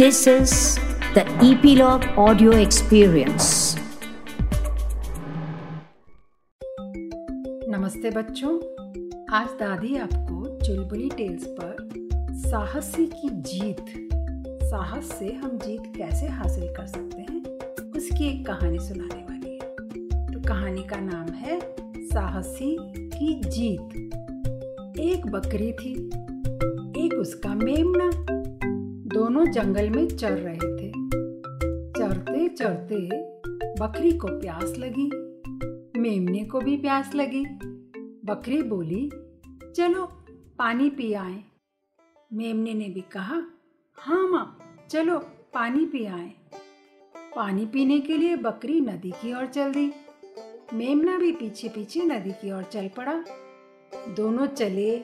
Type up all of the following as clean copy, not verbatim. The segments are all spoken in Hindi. This is the epilogue audio experience. नमस्ते बच्चों, आज दादी आपको चुलबुली टेल्स पर साहसी की जीत, साहस से हम जीत कैसे हासिल कर सकते हैं, उसकी एक कहानी सुनाने वाली है। तो कहानी का नाम है साहसी की जीत। एक बकरी थी, एक उसका मेमना। दोनों जंगल में चर रहे थे। चरते चरते बकरी को प्यास लगी, मेमने को भी प्यास लगी। बकरी बोली, चलो पानी पी आए। मेमने ने भी कहा, हाँ माँ, चलो पानी पी आए। पानी पीने के लिए बकरी नदी की ओर चल दी। मेमना भी पीछे पीछे नदी की ओर चल पड़ा। दोनों चले,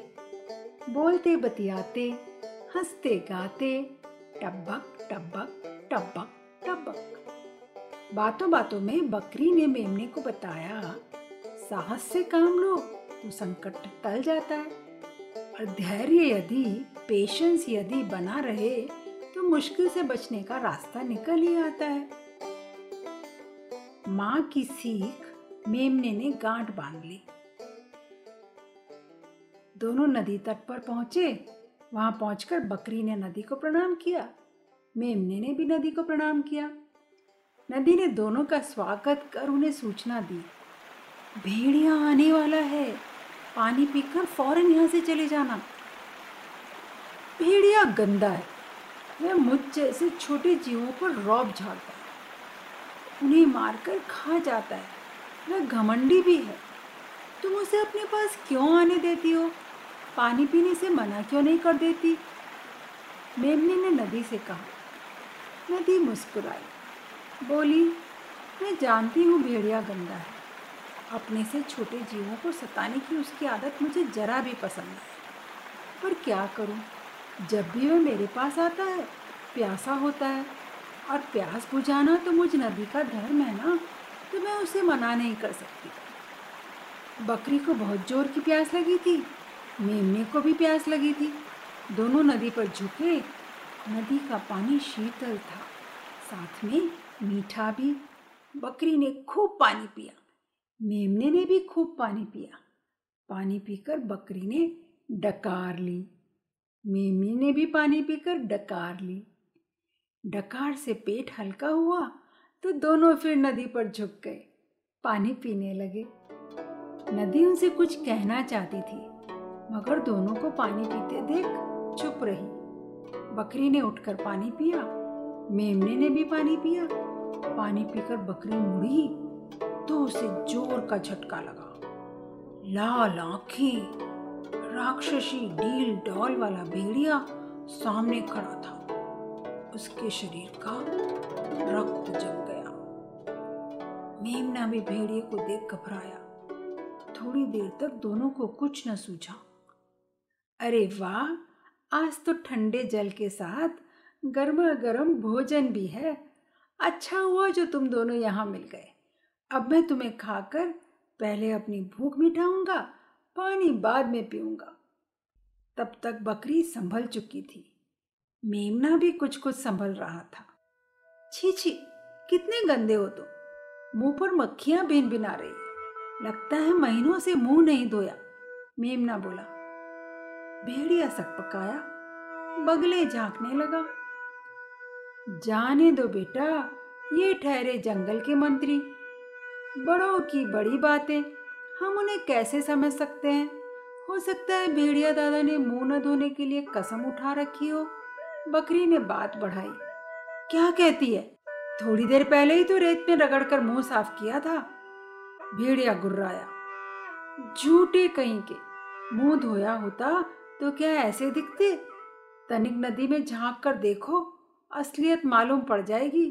बोलते बतियाते, हंसते गाते, टबक टबक टबक टबक। बातों बातों में बकरी ने मेमने को बताया, साहस से काम लो तो संकट टल जाता है, और धैर्य यदि, पेशेंस यदि बना रहे तो मुश्किल से बचने का रास्ता निकल ही आता है। माँ की सीख मेमने ने गांठ बांध ली। दोनों नदी तट पर पहुंचे। वहां पहुंचकर बकरी ने नदी को प्रणाम किया, मेमने ने भी नदी को प्रणाम किया। नदी ने दोनों का स्वागत कर उन्हें सूचना दी, भेड़िया आने वाला है, पानी पीकर फौरन यहाँ से चले जाना। भेड़िया गंदा है, वह मुझ जैसे छोटे जीवों पर रौब झाड़ता है, उन्हें मारकर खा जाता है, वह घमंडी भी है। तुम उसे अपने पास क्यों आने देती हो? पानी पीने से मना क्यों नहीं कर देती? मेमने ने नदी से कहा। नदी मुस्कुराई, बोली, मैं जानती हूँ भेड़िया गंदा है, अपने से छोटे जीवों को सताने की उसकी आदत मुझे जरा भी पसंद नहीं, पर क्या करूँ, जब भी वह मेरे पास आता है प्यासा होता है, और प्यास बुझाना तो मुझ नदी का धर्म है ना, तो मैं उसे मना नहीं कर सकती। बकरी को बहुत जोर की प्यास लगी थी, मेमने को भी प्यास लगी थी। दोनों नदी पर झुके। नदी का पानी शीतल था, साथ में मीठा भी। बकरी ने खूब पानी पिया, मेमने ने भी खूब पानी पिया। पानी पीकर बकरी ने डकार ली, मेमने ने भी पानी पीकर डकार ली। डकार से पेट हल्का हुआ तो दोनों फिर नदी पर झुक गए, पानी पीने लगे। नदी उनसे कुछ कहना चाहती थी, मगर दोनों को पानी पीते देख चुप रही। बकरी ने उठकर पानी पिया, मेमने ने भी पानी पिया। पानी पीकर बकरी मुड़ी तो उसे जोर का झटका लगा। लाल आंखें, राक्षसी डील डॉल वाला भेड़िया सामने खड़ा था। उसके शरीर का रक्त जम गया। मेमना भी भेड़िए को देख घबराया। थोड़ी देर तक दोनों को कुछ न सूझा। अरे वाह, आज तो ठंडे जल के साथ गर्मा गर्म भोजन भी है। अच्छा हुआ जो तुम दोनों यहाँ मिल गए। अब मैं तुम्हें खाकर पहले अपनी भूख मिटाऊंगा, पानी बाद में पीऊंगा। तब तक बकरी संभल चुकी थी। मेमना भी कुछ कुछ संभल रहा था। छी छी, कितने गंदे हो तुम, मुंह पर मक्खियां बिन बिना रही, लगता है महीनों से मुंह नहीं धोया। मेमना बोला। भेड़िया सकपकाया, बगले झांकने लगा। जाने दो बेटा, ये ठहरे जंगल के मंत्री, बड़ों की बड़ी बातें, हम उन्हें कैसे समझ सकते हैं। हो सकता है भेड़िया दादा ने मुंह न धोने के लिए कसम उठा रखी हो। बकरी ने बात बढ़ाई। क्या कहती है, थोड़ी देर पहले ही तो रेत में रगड़कर मुंह साफ किया था। भेड़िया गुर्राया, झूठे कहीं के, मुंह धोया होता तो क्या ऐसे दिखते? तनिक नदी में झांक कर देखो, असलियत मालूम पड़ जाएगी।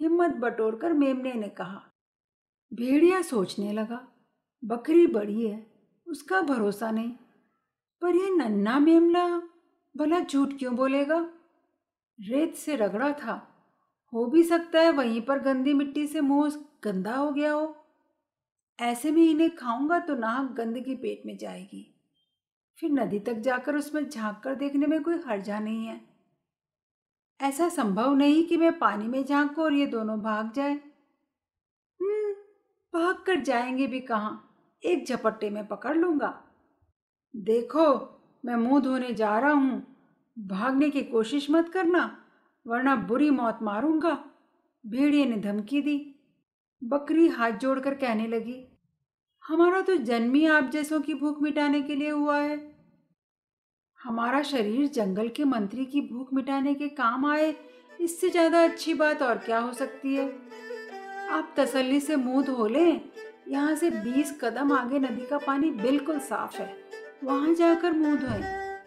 हिम्मत बटोर कर मेमने ने कहा। भेड़िया सोचने लगा, बकरी बड़ी है, उसका भरोसा नहीं, पर यह नन्हा मेमना भला झूठ क्यों बोलेगा? रेत से रगड़ा था, हो भी सकता है वहीं पर गंदी मिट्टी से मुंह गंदा हो गया हो। ऐसे में इन्हें खाऊंगा तो नाक गंदगी पेट में जाएगी, फिर नदी तक जाकर उसमें झांक कर देखने में कोई हर्जा नहीं है। ऐसा संभव नहीं कि मैं पानी में झांकूं और ये दोनों भाग जाए। भाग कर जाएंगे भी कहाँ, एक झपट्टे में पकड़ लूँगा। देखो मैं मुंह धोने जा रहा हूँ, भागने की कोशिश मत करना वरना बुरी मौत मारूंगा। भेड़िए ने धमकी दी। बकरी हाथ जोड़कर कहने लगी, हमारा तो जन्म ही आप जैसों की भूख मिटाने के लिए हुआ है। हमारा शरीर जंगल के मंत्री की भूख मिटाने के काम आए, इससे ज़्यादा अच्छी बात और क्या हो सकती है। आप तसल्ली से मुंह धो लें, यहाँ से 20 कदम आगे नदी का पानी बिल्कुल साफ है, वहाँ जाकर मुंह धोएं।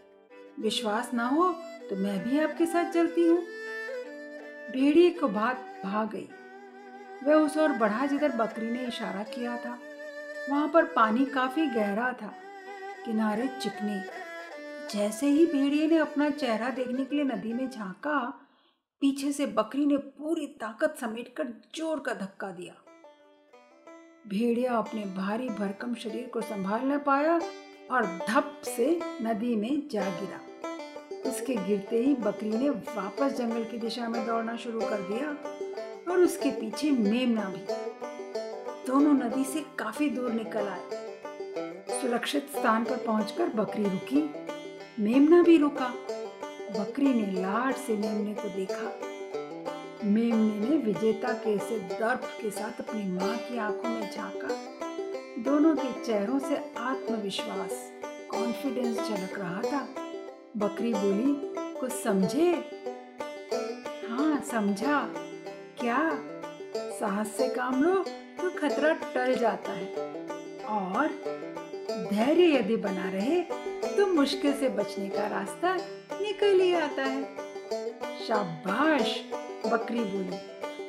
विश्वास ना हो तो मैं भी आपके साथ चलती हूँ। भेड़िए को बात भाग गई। वह उस ओर बढ़ा जिधर बकरी ने इशारा किया था। वहाँ पर पानी काफ़ी गहरा था, किनारे चिकने। जैसे ही भेड़िए ने अपना चेहरा देखने के लिए नदी में झांका, पीछे से बकरी ने पूरी ताकत समेटकर जोर का धक्का दिया। भेड़िया अपने भारी भरकम शरीर को संभाल न पाया और धप से नदी में जा गिरा। उसके गिरते ही बकरी ने वापस जंगल की दिशा में दौड़ना शुरू कर दिया और उसके पीछे मेमना भी। दोनों नदी से काफी दूर निकल आए। सुरक्षित स्थान पर पहुंचकर बकरी रुकी, मेमना भी रुका। बकरी ने लाड से मेमने को देखा। मेमने ने विजेता के से दर्प के साथ अपनी माँ की आंखों में झांका। दोनों के चेहरों से आत्मविश्वास, कॉन्फिडेंस झलक रहा था। बकरी बोली, कुछ समझे? हाँ समझा। क्या? साहस से काम लो तो खतरा टल जाता है, और धैर्य यदि बना रहे तो मुश्किल से बचने का रास्ता निकल ही आता है। शाबाश, बकरी बोली,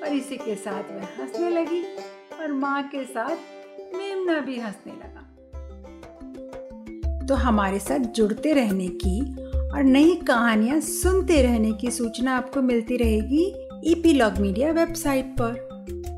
और इसी के साथ वह हंसने लगी और माँ के साथ मेमना भी हंसने लगा। तो हमारे साथ जुड़ते रहने की और नई कहानियाँ सुनते रहने की सूचना आपको मिलती रहेगी ईपिलॉग मीडिया वेबसाइट पर,